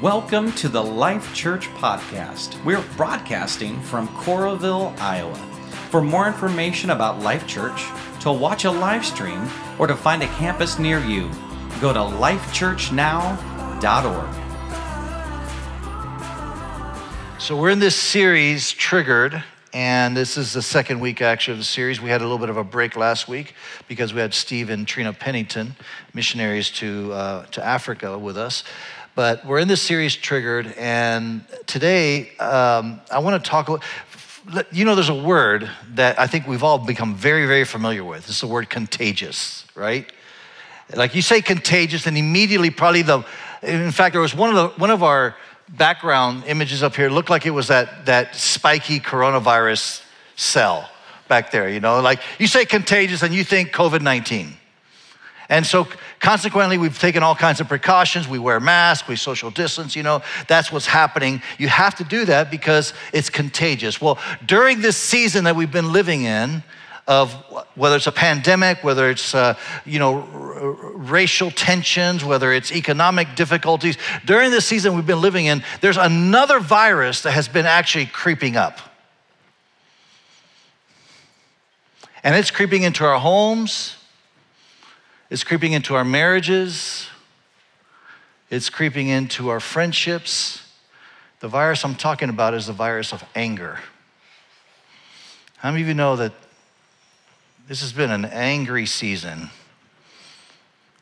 Welcome to the Life Church Podcast. We're broadcasting from Coralville, Iowa. For more information about Life Church, to watch a live stream, or to find a campus near you, go to lifechurchnow.org. So we're in this series, Triggered, and this is the second week, actually, of the series. We had a little bit of a break last week because we had Steve and Trina Pennington, missionaries to Africa, with us. But we're in this series, Triggered, and today I want to talk about, you know, there's a word that I think we've all become very, very familiar with. It's the word contagious, right? Like you say contagious, and immediately probably in fact, there was one of our background images up here looked like it was that spiky coronavirus cell back there, you know? Like you say contagious and you think COVID-19. And so consequently, we've taken all kinds of precautions. We wear masks, we social distance, you know, that's what's happening. You have to do that because it's contagious. Well, during this season that we've been living in, of whether it's a pandemic, whether it's, racial tensions, whether it's economic difficulties, during this season we've been living in, there's another virus that has been actually creeping up. And it's creeping into our homes. It's creeping into our marriages. It's creeping into our friendships. The virus I'm talking about is the virus of anger. How many of you know that this has been an angry season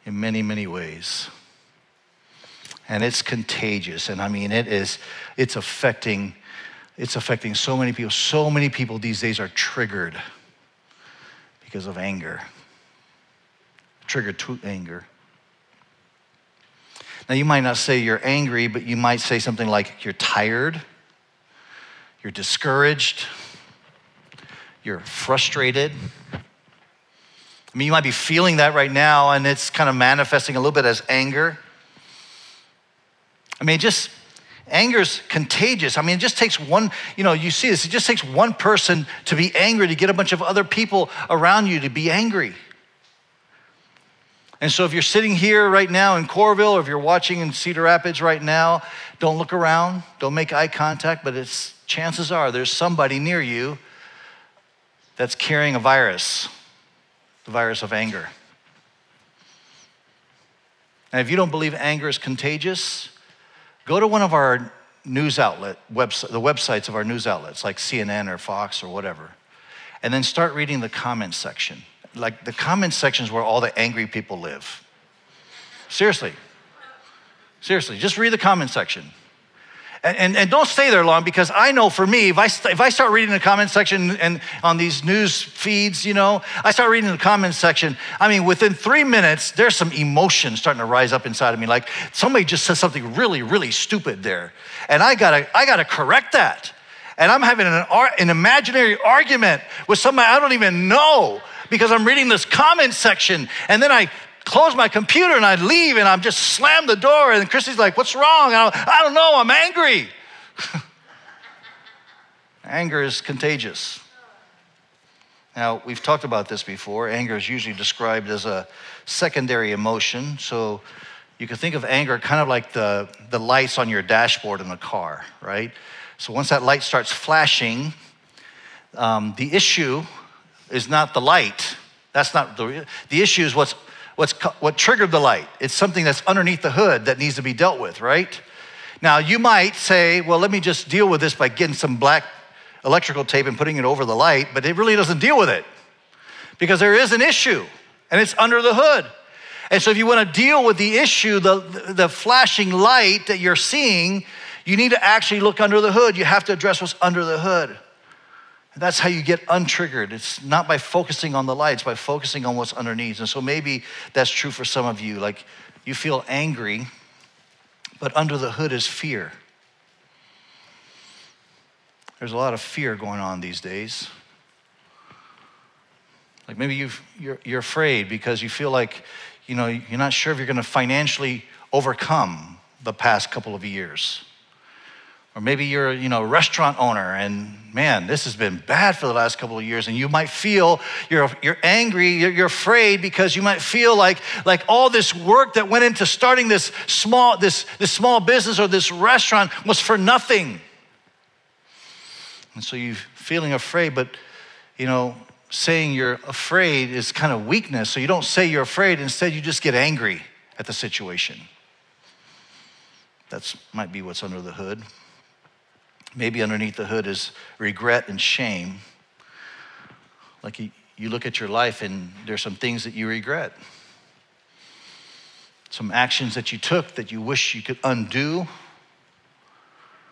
in many, many ways? And it's contagious. And I mean, it's affecting so many people. So many people these days are triggered because of anger. Triggered to anger. Now, you might not say you're angry, but you might say something like you're tired, you're discouraged, you're frustrated. I mean, you might be feeling that right now, and it's kind of manifesting a little bit as anger. I mean, just anger's contagious. I mean, it just takes one, you know, you see this, it just takes one person to be angry to get a bunch of other people around you to be angry. And so if you're sitting here right now in Coralville, or if you're watching in Cedar Rapids right now, don't look around, don't make eye contact, but it's chances are there's somebody near you that's carrying a virus, the virus of anger. And if you don't believe anger is contagious, go to one of our news outlet websites, the websites of our news outlets like CNN or Fox or whatever, and then start reading the comments section. Like the comment sections where all the angry people live. Seriously, just read the comment section. And don't stay there long, because I know for me, if I start reading the comment section and on these news feeds, you know, I start reading the comment section, I mean, within 3 minutes, there's some emotion starting to rise up inside of me. Like somebody just said something really, really stupid there. And I gotta correct that. And I'm having an imaginary argument with somebody I don't even know, because I'm reading this comment section, and then I close my computer and I leave, and I'm just slam the door, and Christy's like, what's wrong? I don't know, I'm angry. Anger is contagious. Now, we've talked about this before. Anger is usually described as a secondary emotion, so you can think of anger kind of like the lights on your dashboard in the car, right? So once that light starts flashing, the issue is not the light. That's not the issue is what triggered the light. It's something that's underneath the hood that needs to be dealt with, right? Now, you might say, well, let me just deal with this by getting some black electrical tape and putting it over the light, but it really doesn't deal with it, because there is an issue and it's under the hood. And so if you want to deal with the issue, the flashing light that you're seeing, you need to actually look under the hood. You have to address what's under the hood. That's how you get untriggered. It's not by focusing on the light, it's by focusing on what's underneath. And so maybe that's true for some of you. Like you feel angry, but under the hood is fear. There's a lot of fear going on these days. Like maybe you're afraid because you feel like, you know, you're not sure if you're going to financially overcome the past couple of years. Or maybe you're, a restaurant owner, and man, this has been bad for the last couple of years, and you might feel you're angry, you're afraid, because you might feel like all this work that went into starting this small business or this restaurant was for nothing. And so you're feeling afraid, but saying you're afraid is kind of weakness. So you don't say you're afraid, instead you just get angry at the situation. That might be what's under the hood. Maybe underneath the hood is regret and shame. Like you look at your life and there's some things that you regret. Some actions that you took that you wish you could undo.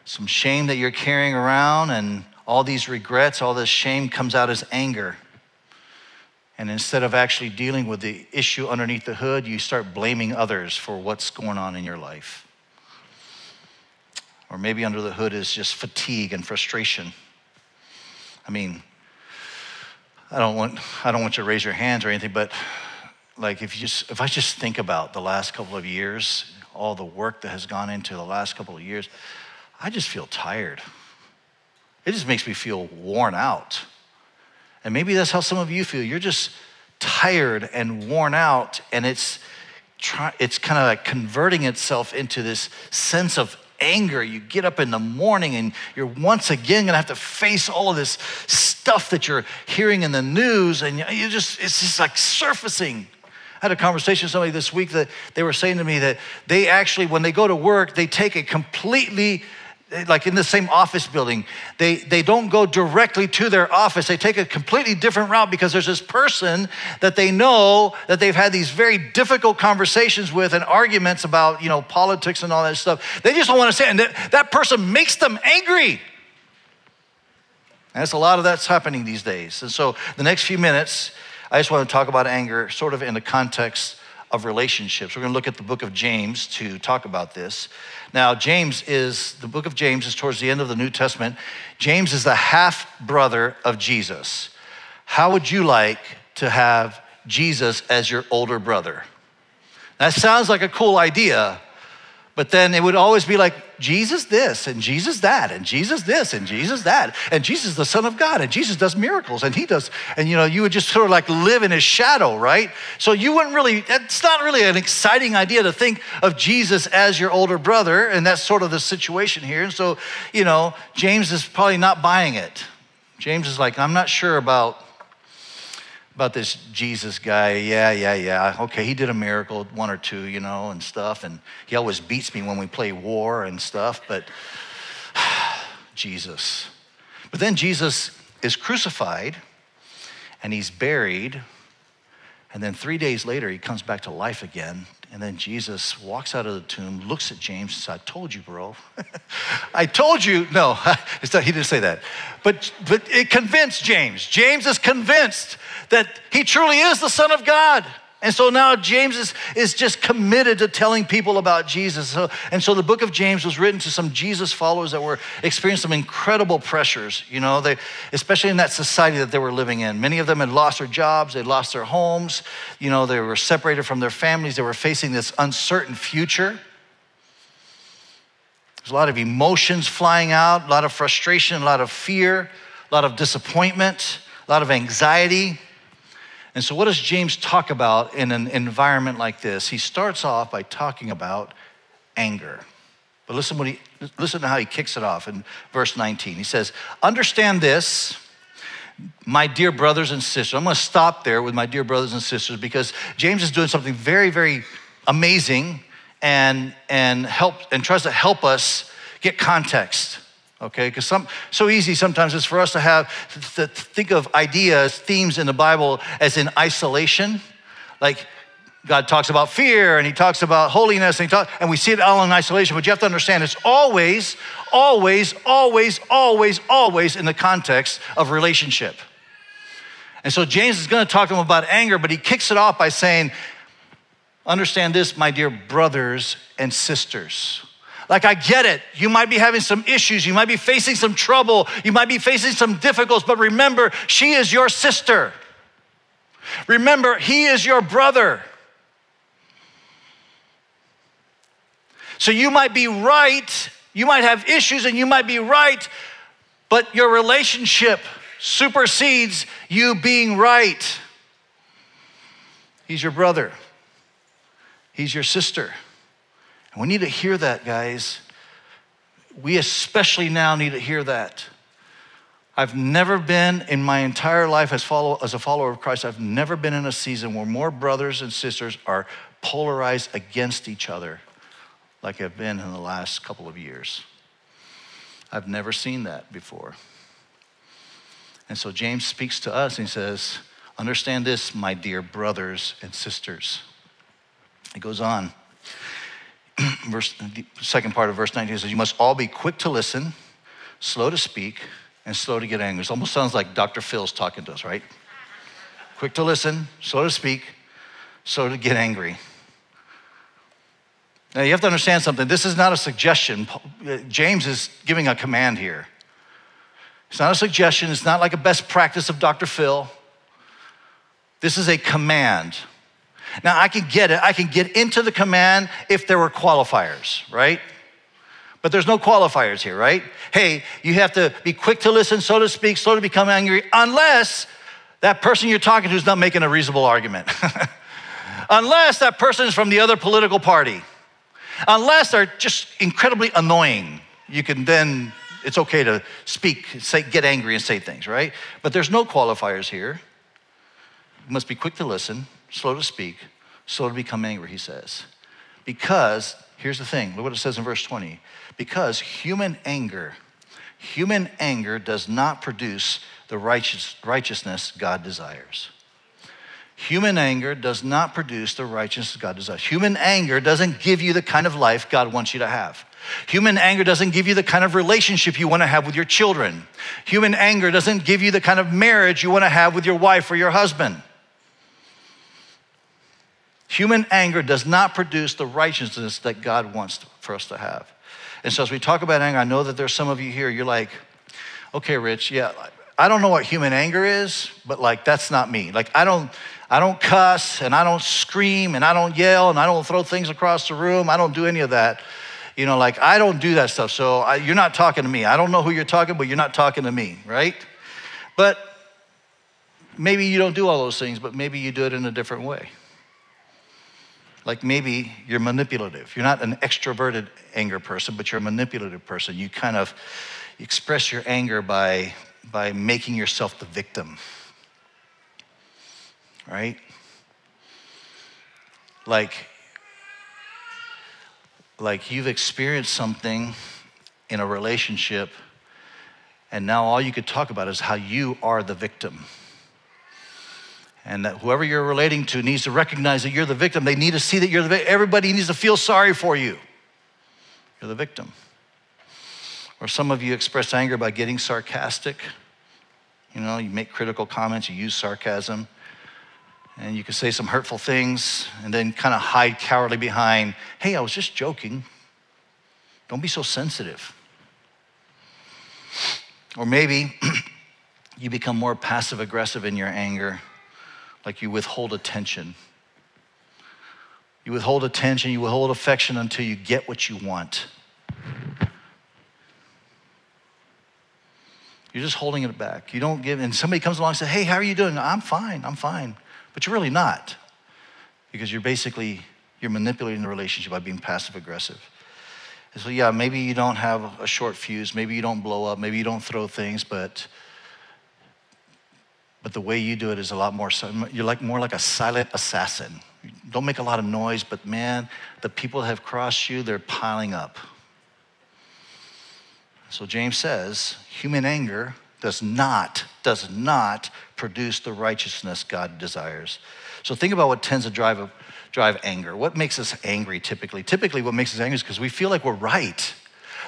Some shame that you're carrying around, and all these regrets, all this shame comes out as anger. And instead of actually dealing with the issue underneath the hood, you start blaming others for what's going on in your life. Or maybe under the hood is just fatigue and frustration. I mean, I don't want you to raise your hands or anything, but if I just think about the last couple of years, all the work that has gone into the last couple of years, I just feel tired. It just makes me feel worn out. And maybe that's how some of you feel. You're just tired and worn out, and it's kind of like converting itself into this sense of anger. You get up in the morning and you're once again gonna have to face all of this stuff that you're hearing in the news, and it's just like surfacing. I had a conversation with somebody this week that they were saying to me that they actually, when they go to work, they take a completely, like in the same office building, they don't go directly to their office. They take a completely different route because there's this person that they know that they've had these very difficult conversations with and arguments about, politics and all that stuff. They just don't want to say it, and that person makes them angry. And that's a lot of that's happening these days. And so the next few minutes, I just want to talk about anger sort of in the context of relationships. We're going to look at the book of James to talk about this. Now, the book of James is towards the end of the New Testament. James is the half-brother of Jesus. How would you like to have Jesus as your older brother? That sounds like a cool idea, but then it would always be like, Jesus this, and Jesus that, and Jesus this, and Jesus that, and Jesus the Son of God, and Jesus does miracles, and he does, and you would just sort of like live in his shadow, right? So you wouldn't really, it's not really an exciting idea to think of Jesus as your older brother, and that's sort of the situation here. And so, James is probably not buying it. James is like, I'm not sure about this Jesus guy, yeah. Okay, he did a miracle, one or two, and stuff, and he always beats me when we play war and stuff, but Jesus. But then Jesus is crucified, and he's buried, and then 3 days later, he comes back to life again, and then Jesus walks out of the tomb, looks at James, and says, I told you, bro. I told you. No, he didn't say that. But it convinced James. James is convinced that he truly is the Son of God. And so now James is just committed to telling people about Jesus. So the book of James was written to some Jesus followers that were experiencing some incredible pressures, especially in that society that they were living in. Many of them had lost their jobs, they lost their homes, they were separated from their families, they were facing this uncertain future. There's a lot of emotions flying out, a lot of frustration, a lot of fear, a lot of disappointment, a lot of anxiety. And so what does James talk about in an environment like this? He starts off by talking about anger. But listen to how he kicks it off in verse 19. He says, understand this, my dear brothers and sisters. I'm going to stop there with my dear brothers and sisters because James is doing something very, very amazing and tries to help us get context. Okay, because so easy sometimes it's for us to think of ideas, themes in the Bible as in isolation. Like God talks about fear and he talks about holiness and we see it all in isolation, but you have to understand it's always in the context of relationship. And so James is going to talk to him about anger, but he kicks it off by saying, understand this, my dear brothers and sisters. Like, I get it. You might be having some issues. You might be facing some trouble. You might be facing some difficulties. But remember, she is your sister. Remember, he is your brother. So you might be right. You might have issues and you might be right, but your relationship supersedes you being right. He's your brother. He's your sister. And we need to hear that, guys. We especially now need to hear that. I've never been in my entire life as a follower of Christ, I've never been in a season where more brothers and sisters are polarized against each other like I've been in the last couple of years. I've never seen that before. And so James speaks to us and he says, understand this, my dear brothers and sisters. It goes on. The second part of verse 19 says, you must all be quick to listen, slow to speak, and slow to get angry. It almost sounds like Dr. Phil's talking to us, right? Quick to listen, slow to speak, slow to get angry. Now, you have to understand something. This is not a suggestion. James is giving a command here. It's not a suggestion. It's not like a best practice of Dr. Phil. This is a command. Now, I can get it. I can get into the command if there were qualifiers, right? But there's no qualifiers here, right? Hey, you have to be quick to listen, slow to speak, slow to become angry, unless that person you're talking to is not making a reasonable argument. Unless that person is from the other political party. Unless they're just incredibly annoying. You can then, it's okay to speak, say, get angry and say things, right? But there's no qualifiers here. You must be quick to listen, slow to speak, slow to become angry, he says. Because, here's the thing, look what it says in verse 20. Because human anger does not produce the righteousness God desires. Human anger does not produce the righteousness God desires. Human anger doesn't give you the kind of life God wants you to have. Human anger doesn't give you the kind of relationship you want to have with your children. Human anger doesn't give you the kind of marriage you want to have with your wife or your husband. Human anger does not produce the righteousness that God wants for us to have. And so as we talk about anger, I know that there's some of you here, you're like, okay, Rich, yeah, I don't know what human anger is, but like, that's not me. Like, I don't cuss, and I don't scream, and I don't yell, and I don't throw things across the room. I don't do any of that. You know, like, I don't do that stuff, so you're not talking to me. I don't know who you're talking, but you're not talking to me, right? But maybe you don't do all those things, but maybe you do it in a different way. Like maybe you're manipulative. You're not an extroverted anger person, but you're a manipulative person. You kind of express your anger by making yourself the victim, right? Like you've experienced something in a relationship, and now all you could talk about is how you are the victim. And that whoever you're relating to needs to recognize that you're the victim. They need to see that you're the victim. Everybody needs to feel sorry for you. You're the victim. Or some of you express anger by getting sarcastic. You know, you make critical comments, you use sarcasm. And you can say some hurtful things and then kind of hide cowardly behind, hey, I was just joking. Don't be so sensitive. Or maybe you become more passive-aggressive in your anger. Like you withhold attention. You withhold attention, you withhold affection until you get what you want. You're just holding it back. You don't give, and somebody comes along and says, hey, how are you doing? I'm fine. But you're really not. Because you're manipulating the relationship by being passive aggressive. And so yeah, maybe you don't have a short fuse, maybe you don't blow up, maybe you don't throw things, but the way you do it is a lot more, you're like more like a silent assassin. You don't make a lot of noise, but man, the people that have crossed you, they're piling up. So James says, human anger does not produce the righteousness God desires. So think about what tends to drive anger. What makes us angry typically? Typically what makes us angry is because we feel like we're right.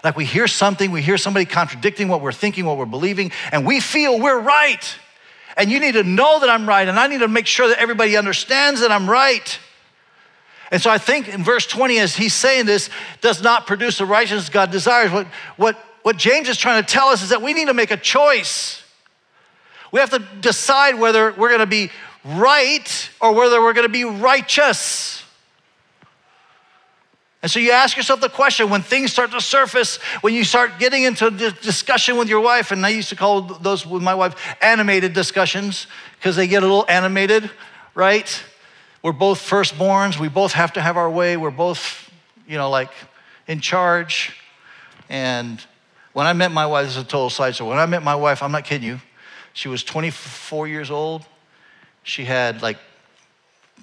Like we hear something, we hear somebody contradicting what we're thinking, what we're believing, and we feel we're right. And you need to know that I'm right, and I need to make sure that everybody understands that I'm right. And so I think in verse 20, as he's saying this, does not produce the righteousness God desires. What James is trying to tell us is that we need to make a choice. We have to decide whether we're going to be right or whether we're going to be righteous. And so you ask yourself the question, when things start to surface, when you start getting into discussion with your wife, and I used to call those with my wife animated discussions because they get a little animated, right? We're both firstborns. We both have to have our way. We're both, like in charge. And when I met my wife, this is a total side story. When I met my wife, I'm not kidding you, she was 24 years old. She had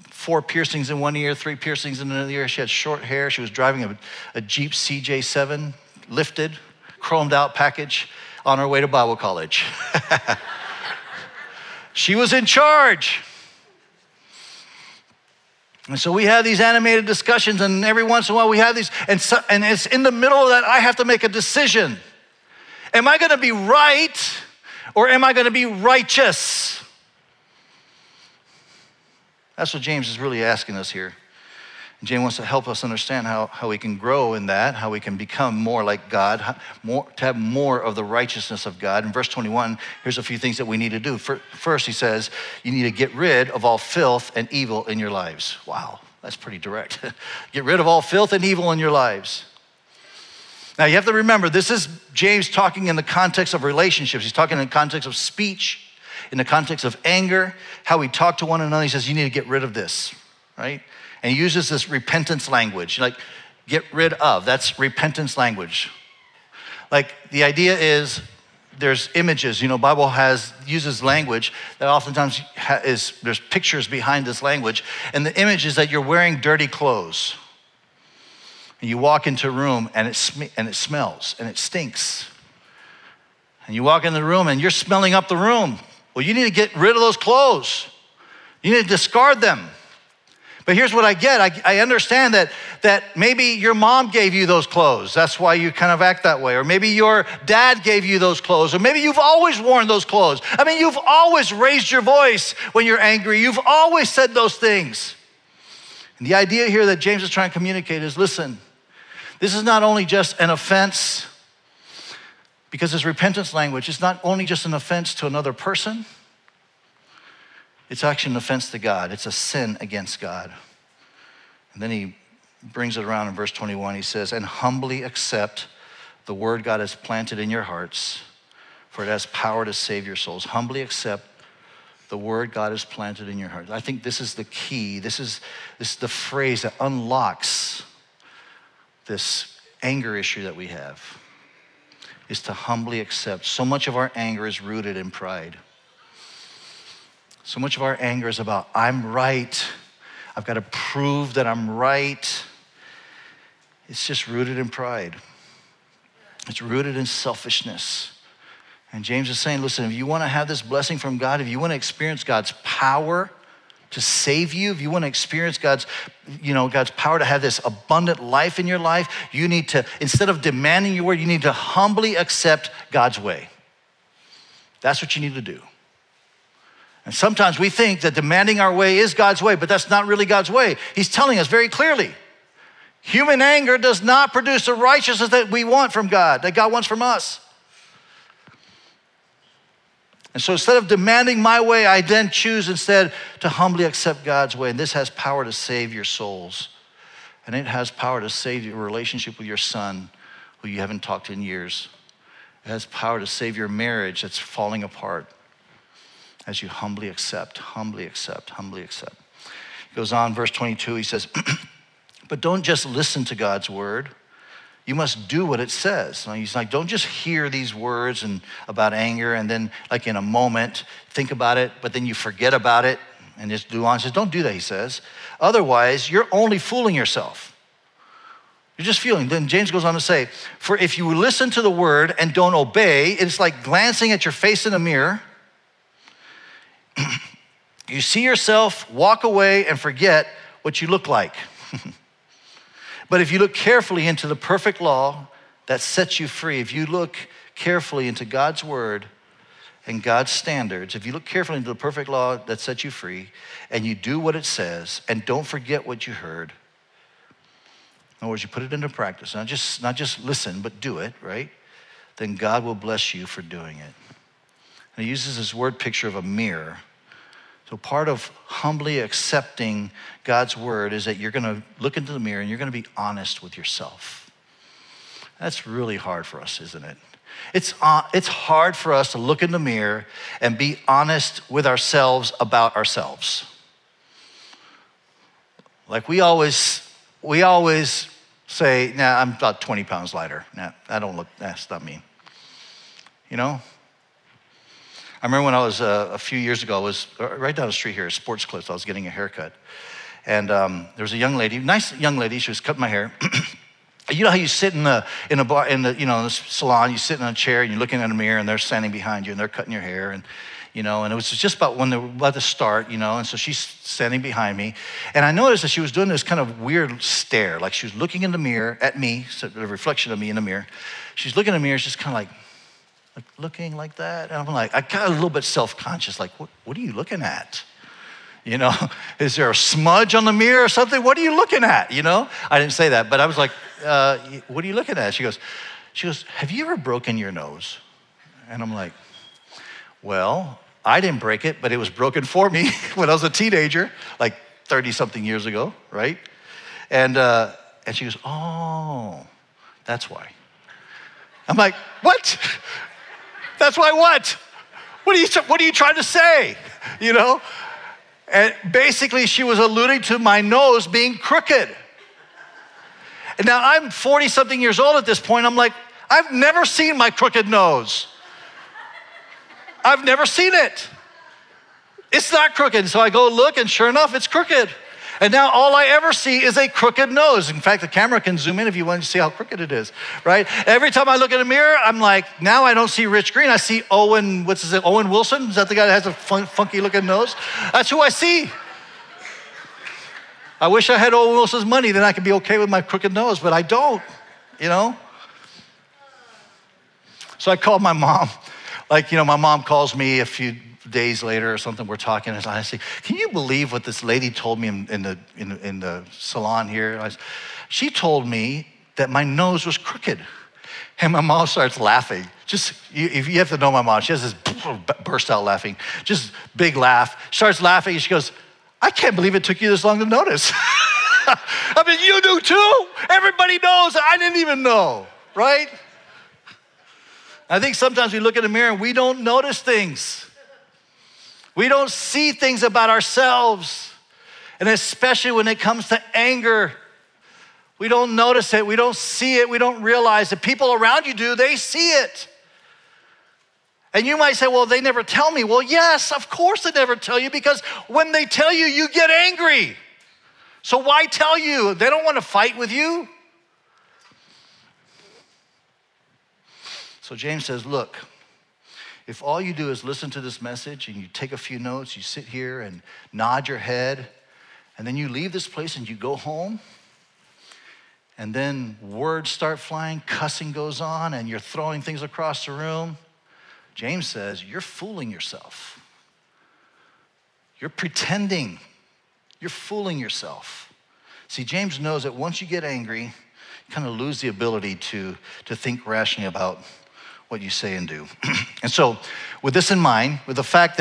4 piercings in one ear, 3 piercings in another ear. She had short hair. She was driving a Jeep CJ7, lifted, chromed out package on her way to Bible college. She was in charge. And so we have these animated discussions, and every once in a while we have these, and it's in the middle of that I have to make a decision. Am I going to be right, or am I going to be righteous? That's what James is really asking us here. And James wants to help us understand how we can grow in that, how we can become more like God, to have more of the righteousness of God. In verse 21, here's a few things that we need to do. First, he says, you need to get rid of all filth and evil in your lives. Wow, that's pretty direct. Get rid of all filth and evil in your lives. Now, you have to remember, this is James talking in the context of relationships. He's talking in the context of speech, in the context of anger, how we talk to one another. He says, you need to get rid of this, right? And he uses this repentance language, get rid of. That's repentance language. The idea is there's images. Bible uses language that oftentimes there's pictures behind this language. And the image is that you're wearing dirty clothes. And you walk into a room, and it smells, and it stinks. And you walk in the room, and you're smelling up the room. Well, you need to get rid of those clothes. You need to discard them. But here's what I get. I understand that maybe your mom gave you those clothes. That's why you kind of act that way. Or maybe your dad gave you those clothes. Or maybe you've always worn those clothes. I mean, you've always raised your voice when you're angry. You've always said those things. And the idea here that James is trying to communicate is, listen, this is not only just an offense, because his repentance language is not only just an offense to another person, it's actually an offense to God. It's a sin against God. And then he brings it around in verse 21. He says, and humbly accept the word God has planted in your hearts, for it has power to save your souls. Humbly accept the word God has planted in your hearts. I think this is the key. This is the phrase that unlocks this anger issue that we have, is to humbly accept. So much of our anger is rooted in pride. So much of our anger is about, I'm right. I've got to prove that I'm right. It's just rooted in pride. It's rooted in selfishness. And James is saying, listen, if you want to have this blessing from God, if you want to experience God's power to save you, if you want to experience God's power to have this abundant life in your life, you need to, instead of demanding your word, you need to humbly accept God's way. That's what you need to do. And sometimes we think that demanding our way is God's way, but that's not really God's way. He's telling us very clearly, human anger does not produce the righteousness that we want from God, that God wants from us. And so instead of demanding my way, I then choose instead to humbly accept God's way. And this has power to save your souls. And it has power to save your relationship with your son, who you haven't talked to in years. It has power to save your marriage that's falling apart as you humbly accept, humbly accept, humbly accept. He goes on, verse 22, he says, but don't just listen to God's word. You must do what it says. He's don't just hear these words and about anger and then in a moment think about it, but then you forget about it and just do on. He says, don't do that, he says. Otherwise, you're only fooling yourself. You're just feeling. Then James goes on to say, for if you listen to the word and don't obey, it's like glancing at your face in a mirror. You see yourself, walk away, and forget what you look like. But if you look carefully into the perfect law that sets you free, if you look carefully into God's word and God's standards, if you look carefully into the perfect law that sets you free and you do what it says and don't forget what you heard, in other words, you put it into practice, not just listen, but do it, right? Then God will bless you for doing it. And he uses this word picture of a mirror So part of humbly accepting God's word is that you're going to look into the mirror and you're going to be honest with yourself. That's really hard for us, isn't it? It's hard for us to look in the mirror and be honest with ourselves about ourselves. Like we always say, nah, I'm about 20 pounds lighter. Nah, I don't look, that's not me. You know? I remember when I was a few years ago, I was right down the street here at Sports Clips. I was getting a haircut. And there was a young lady, nice young lady. She was cutting my hair. You know how you sit in a bar, in the, you know, in the salon, you sit in a chair and you're looking at a mirror and they're standing behind you and they're cutting your hair, and you know, and it was just about when they were about to start, you know, and so she's standing behind me. And I noticed that she was doing this kind of weird stare, like she was looking in the mirror at me, so the reflection of me in the mirror. She's looking in the mirror, she's kind of like looking like that. And I'm like, I got a little bit self-conscious, like, what are you looking at? You know, is there a smudge on the mirror or something? What are you looking at? You know, I didn't say that, but I was like, what are you looking at? She goes, have you ever broken your nose? And I'm like, well, I didn't break it, but it was broken for me when I was a teenager, like 30 something years ago, right? And she goes, oh, that's why. I'm like, what? That's why what? What are you trying to say? You know? And basically, she was alluding to my nose being crooked. And now I'm 40-something years old at this point. I'm like, I've never seen my crooked nose. I've never seen it. It's not crooked. So I go look, and sure enough, it's crooked. And now all I ever see is a crooked nose. In fact, the camera can zoom in if you want to see how crooked it is, right? Every time I look in a mirror, I'm like, now I don't see Rich Green. I see Owen Wilson? Is that the guy that has a funky looking nose? That's who I see. I wish I had Owen Wilson's money, then I could be okay with my crooked nose, but I don't, you know? So I called my mom. Like, you know, my mom calls me a few days later or something, we're talking, and I say, can you believe what this lady told me in the salon here? She told me that my nose was crooked. And my mom starts laughing. If you have to know my mom, she has this burst out laughing, just big laugh. She starts laughing, and she goes, I can't believe it took you this long to notice. I mean, you do too. Everybody knows. I didn't even know, right? I think sometimes we look in the mirror and we don't notice things. We don't see things about ourselves. And especially when it comes to anger, we don't notice it, we don't see it, we don't realize it. People around you do, they see it. And you might say, well, they never tell me. Well, yes, of course they never tell you, because when they tell you, you get angry. So why tell you? They don't want to fight with you. So James says, look, if all you do is listen to this message and you take a few notes, you sit here and nod your head, and then you leave this place and you go home, and then words start flying, cussing goes on, and you're throwing things across the room, James says, you're fooling yourself. You're pretending. You're fooling yourself. See, James knows that once you get angry, you kind of lose the ability to think rationally about what you say and do. And so with this in mind, with the fact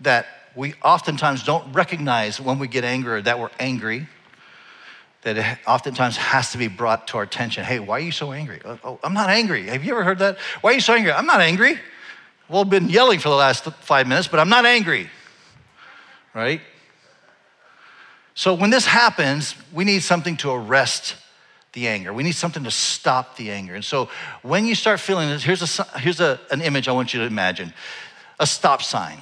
that we oftentimes don't recognize when we get angry or that we're angry, that it oftentimes has to be brought to our attention. Hey, why are you so angry? Oh, I'm not angry. Have you ever heard that? Why are you so angry? I'm not angry. Well, I've been yelling for the last 5 minutes, but I'm not angry, right? So when this happens, we need something to arrest the anger. We need something to stop the anger. And so when you start feeling this, here's an image I want you to imagine. A stop sign.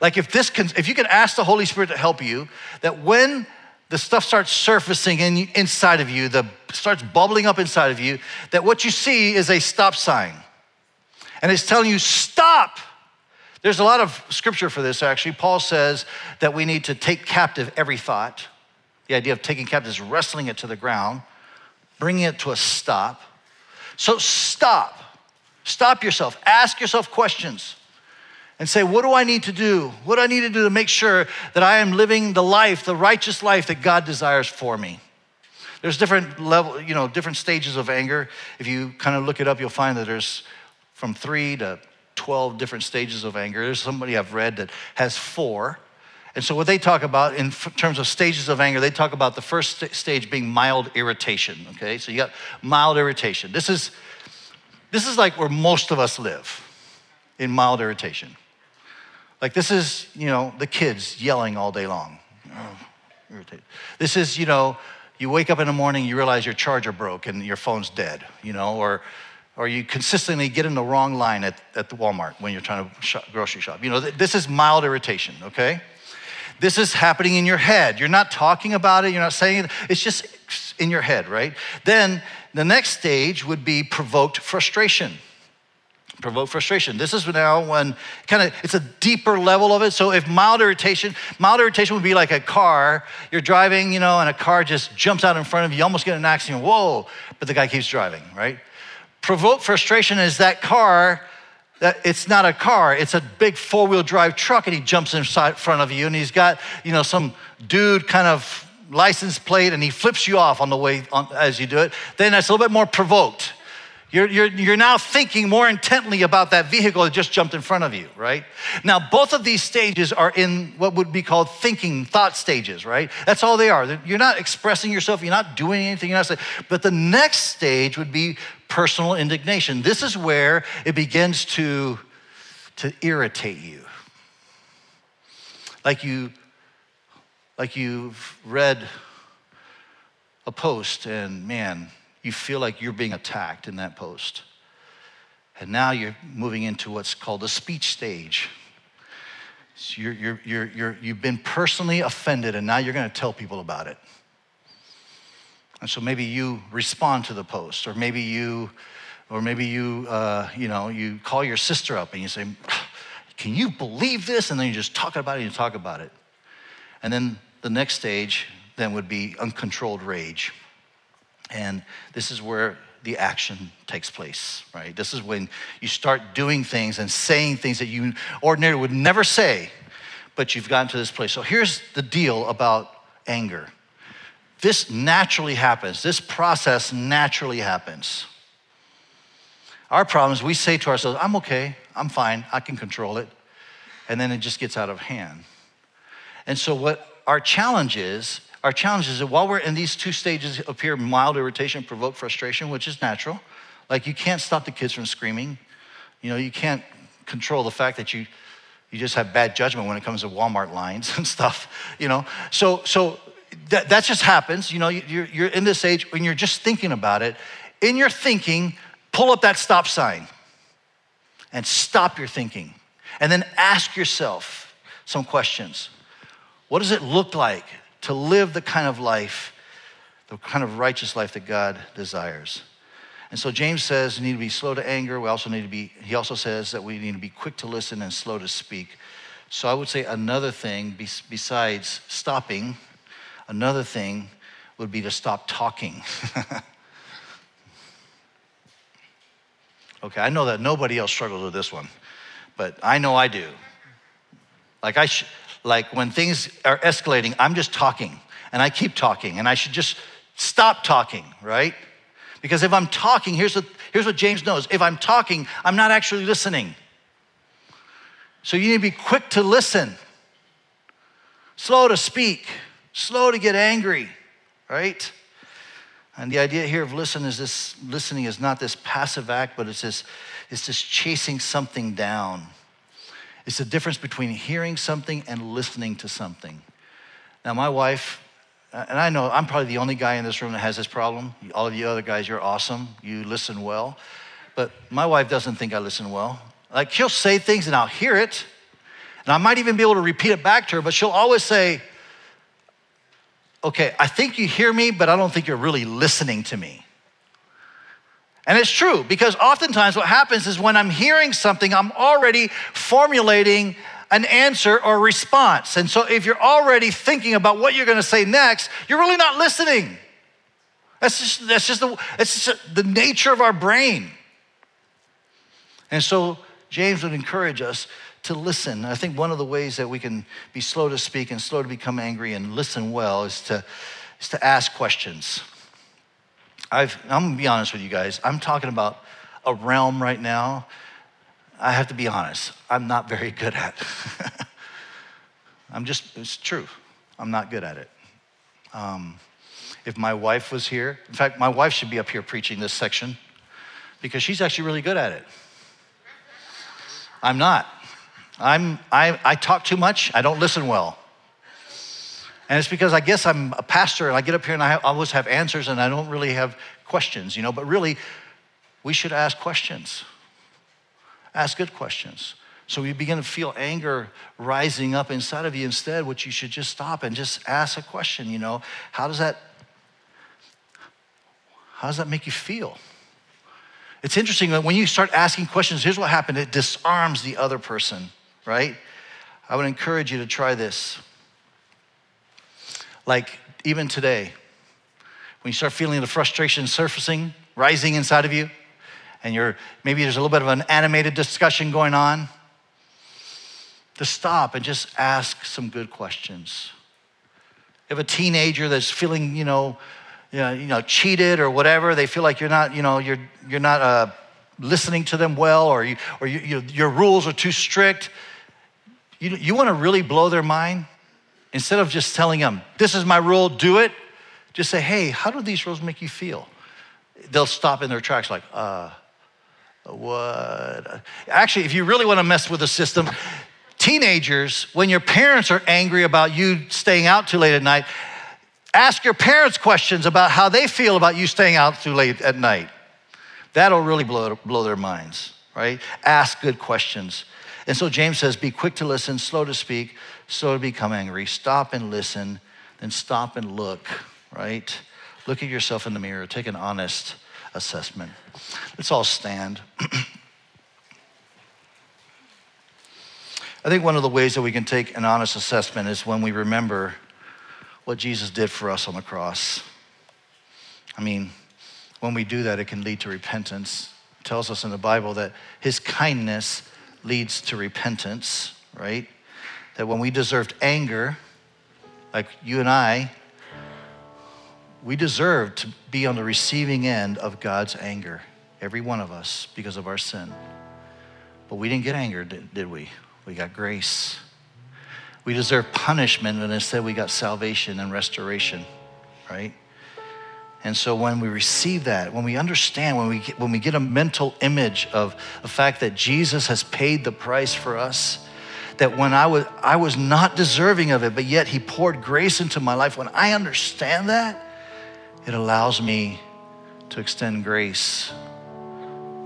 Like if you can ask the Holy Spirit to help you, that when the stuff starts surfacing inside of you, starts bubbling up inside of you, that what you see is a stop sign. And it's telling you, stop. There's a lot of scripture for this, actually. Paul says that we need to take captive every thought. The idea of taking captive is wrestling it to the ground, bringing it to a stop. So stop. Stop yourself. Ask yourself questions and say, what do I need to do? What do I need to do to make sure that I am living the life, the righteous life that God desires for me? There's different level, you know, different stages of anger. If you kind of look it up, you'll find that there's from 3 to 12 different stages of anger. There's somebody I've read that has 4. And so what they talk about in terms of stages of anger, they talk about the first stage being mild irritation, okay? So you got mild irritation. This is like where most of us live, in mild irritation. Like this is, you know, the kids yelling all day long. Oh, irritated. This is, you know, you wake up in the morning, you realize your charger broke and your phone's dead, you know, or you consistently get in the wrong line at the Walmart when you're trying to grocery shop. You know, this is mild irritation, okay? This is happening in your head. You're not talking about it. You're not saying it. It's just in your head, right? Then the next stage would be provoked frustration. Provoked frustration. This is now when kind of, it's a deeper level of it. So if mild irritation would be like a car. You're driving, you know, and a car just jumps out in front of you. You almost get in an accident. Whoa, but the guy keeps driving, right? Provoked frustration is that car, that it's not a car, it's a big 4-wheel drive truck, and he jumps in front of you, and he's got, you know, some dude kind of license plate, and he flips you off on the way as you do it. Then that's a little bit more provoked. You're now thinking more intently about that vehicle that just jumped in front of you, right? Now, both of these stages are in what would be called thought stages, right? That's all they are. You're not expressing yourself. You're not doing anything. You're not saying. But the next stage would be personal indignation. This is where it begins to irritate you. Like you've read a post and, man, you feel like you're being attacked in that post. And now you're moving into what's called the speech stage. So you've been personally offended, and now you're going to tell people about it. And so maybe you respond to the post, or maybe you you call your sister up and you say, "Can you believe this?" And then you just talk about it and talk about it. And then the next stage then would be uncontrolled rage. And this is where the action takes place, right? This is when you start doing things and saying things that you ordinarily would never say, but you've gotten to this place. So here's the deal about anger. This naturally happens. This process naturally happens. Our problems, we say to ourselves, I'm okay, I'm fine, I can control it. And then it just gets out of hand. And so what our challenge is that while we're in these two stages up here, mild irritation, provoked frustration, which is natural. Like you can't stop the kids from screaming. You know, you can't control the fact that you just have bad judgment when it comes to Walmart lines and stuff, you know. So that just happens. You know, you're in this age when you're just thinking about it. In your thinking, pull up that stop sign and stop your thinking. And then ask yourself some questions. What does it look like to live the kind of righteous life that God desires? And so James says we need to be slow to anger. He also says that we need to be quick to listen and slow to speak. So I would say another thing besides stopping, another thing would be to stop talking. Okay, I know that nobody else struggles with this one, but I know I do. Like when things are escalating, I'm just talking and I keep talking and I should just stop talking, right? Because if I'm talking, here's what James knows. If I'm talking, I'm not actually listening. So you need to be quick to listen, slow to speak, slow to get angry, right? And the idea here of listening is not this passive act, but it's this chasing something down. It's the difference between hearing something and listening to something. Now, my wife, and I know I'm probably the only guy in this room that has this problem. All of you other guys, you're awesome. You listen well. But my wife doesn't think I listen well. Like, she'll say things, and I'll hear it. And I might even be able to repeat it back to her, but she'll always say, okay, I think you hear me, but I don't think you're really listening to me. And it's true, because oftentimes what happens is when I'm hearing something, I'm already formulating an answer or response. And so if you're already thinking about what you're going to say next, you're really not listening. That's just the nature of our brain. And so James would encourage us to listen. I think one of the ways that we can be slow to speak and slow to become angry and listen well is to ask questions. I'm going to be honest with you guys. I'm talking about a realm right now I have to be honest, I'm not very good at it. It's true. I'm not good at it. If my wife was here, in fact, my wife should be up here preaching this section because she's actually really good at it. I'm not. I talk too much. I don't listen well. And it's because I guess I'm a pastor and I get up here and I always have answers and I don't really have questions, but really we should ask questions. Ask good questions. So you begin to feel anger rising up inside of you. Instead, what you should just stop and just ask a question, how does that make you feel? It's interesting that when you start asking questions, here's what happened. It disarms the other person, right? I would encourage you to try this. Like even today, when you start feeling the frustration surfacing, rising inside of you, and maybe there's a little bit of an animated discussion going on, to stop and just ask some good questions. If a teenager that's feeling, cheated or whatever, they feel like you're not listening to them well, or your rules are too strict. You want to really blow their mind. Instead of just telling them, this is my rule, do it, just say, hey, how do these rules make you feel? They'll stop in their tracks like, what? Actually, if you really want to mess with the system, teenagers, when your parents are angry about you staying out too late at night, ask your parents questions about how they feel about you staying out too late at night. That'll really blow their minds, right? Ask good questions. And so James says, be quick to listen, slow to speak, slow to become angry. Stop and listen, then stop and look, right? Look at yourself in the mirror. Take an honest assessment. Let's all stand. I think one of the ways that we can take an honest assessment is when we remember what Jesus did for us on the cross. When we do that, it can lead to repentance. It tells us in the Bible that his kindness leads to repentance, right? That when we deserved anger, like you and I, we deserve to be on the receiving end of God's anger, every one of us, because of our sin. But we didn't get anger, did we? We got grace. We deserve punishment, and instead we got salvation and restoration, right? And so when we receive that, when we understand, when we get a mental image of the fact that Jesus has paid the price for us, that when I was not deserving of it, but yet he poured grace into my life. When I understand that, it allows me to extend grace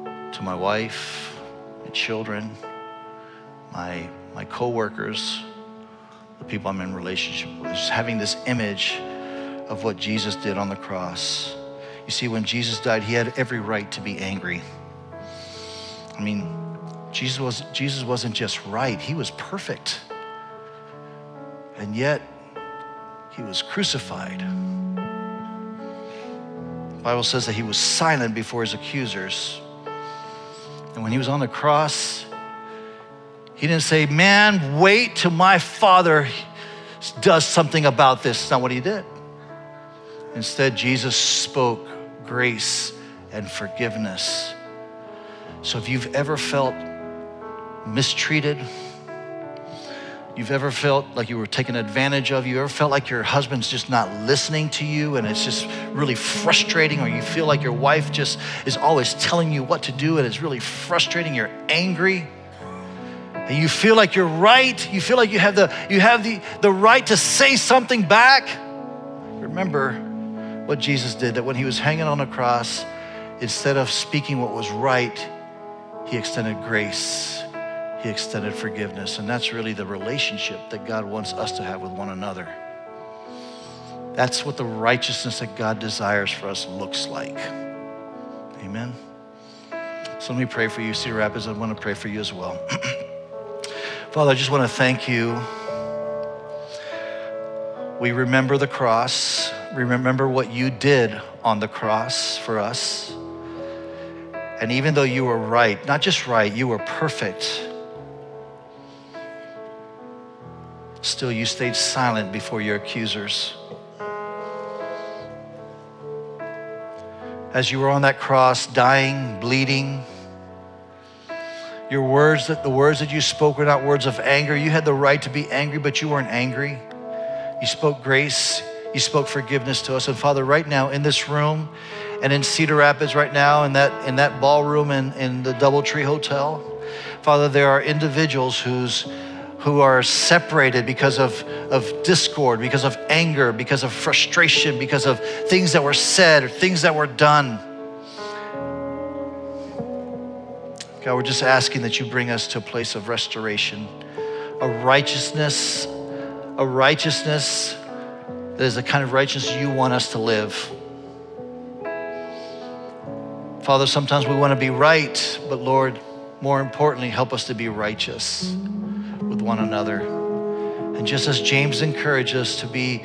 to my wife, my children, my coworkers, the people I'm in relationship with. Just having this image of what Jesus did on the cross. You see, when Jesus died, he had every right to be angry. Jesus wasn't just right, he was perfect. And yet, he was crucified. The Bible says that he was silent before his accusers. And when he was on the cross, he didn't say, man, wait till my Father does something about this. That's not what he did. Instead, Jesus spoke grace and forgiveness. So if you've ever felt mistreated, you've ever felt like you were taken advantage of, you ever felt like your husband's just not listening to you and it's just really frustrating, or you feel like your wife just is always telling you what to do and it's really frustrating, you're angry, and you feel like you're right, you feel like you have the right to say something back, remember what Jesus did, that when he was hanging on the cross, instead of speaking what was right, he extended grace, he extended forgiveness. And that's really the relationship that God wants us to have with one another. That's what the righteousness that God desires for us looks like. Amen. So let me pray for you, Cedar Rapids. I want to pray for you as well. Father, I just want to thank you. We remember the cross. We remember what you did on the cross for us. And even though you were right, not just right, you were perfect, still you stayed silent before your accusers. As you were on that cross, dying, bleeding, Your words, that the words that you spoke were not words of anger. You had the right to be angry, but you weren't angry. You spoke grace. You spoke forgiveness to us. And Father, right now in this room and in Cedar Rapids right now, in that ballroom in the Doubletree Hotel, Father, there are individuals who are separated because of discord, because of anger, because of frustration, because of things that were said or things that were done. God, we're just asking that you bring us to a place of restoration, a righteousness that is the kind of righteousness you want us to live. Father, sometimes we want to be right, but Lord, more importantly, help us to be righteous with one another. And just as James encouraged us to be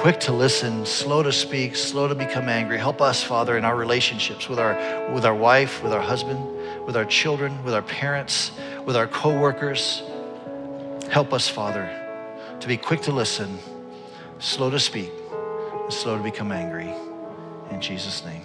quick to listen, slow to speak, slow to become angry, help us, Father, in our relationships with our wife, with our husband, with our children, with our parents, with our co-workers. Help us, Father, to be quick to listen, slow to speak, and slow to become angry. In Jesus' name.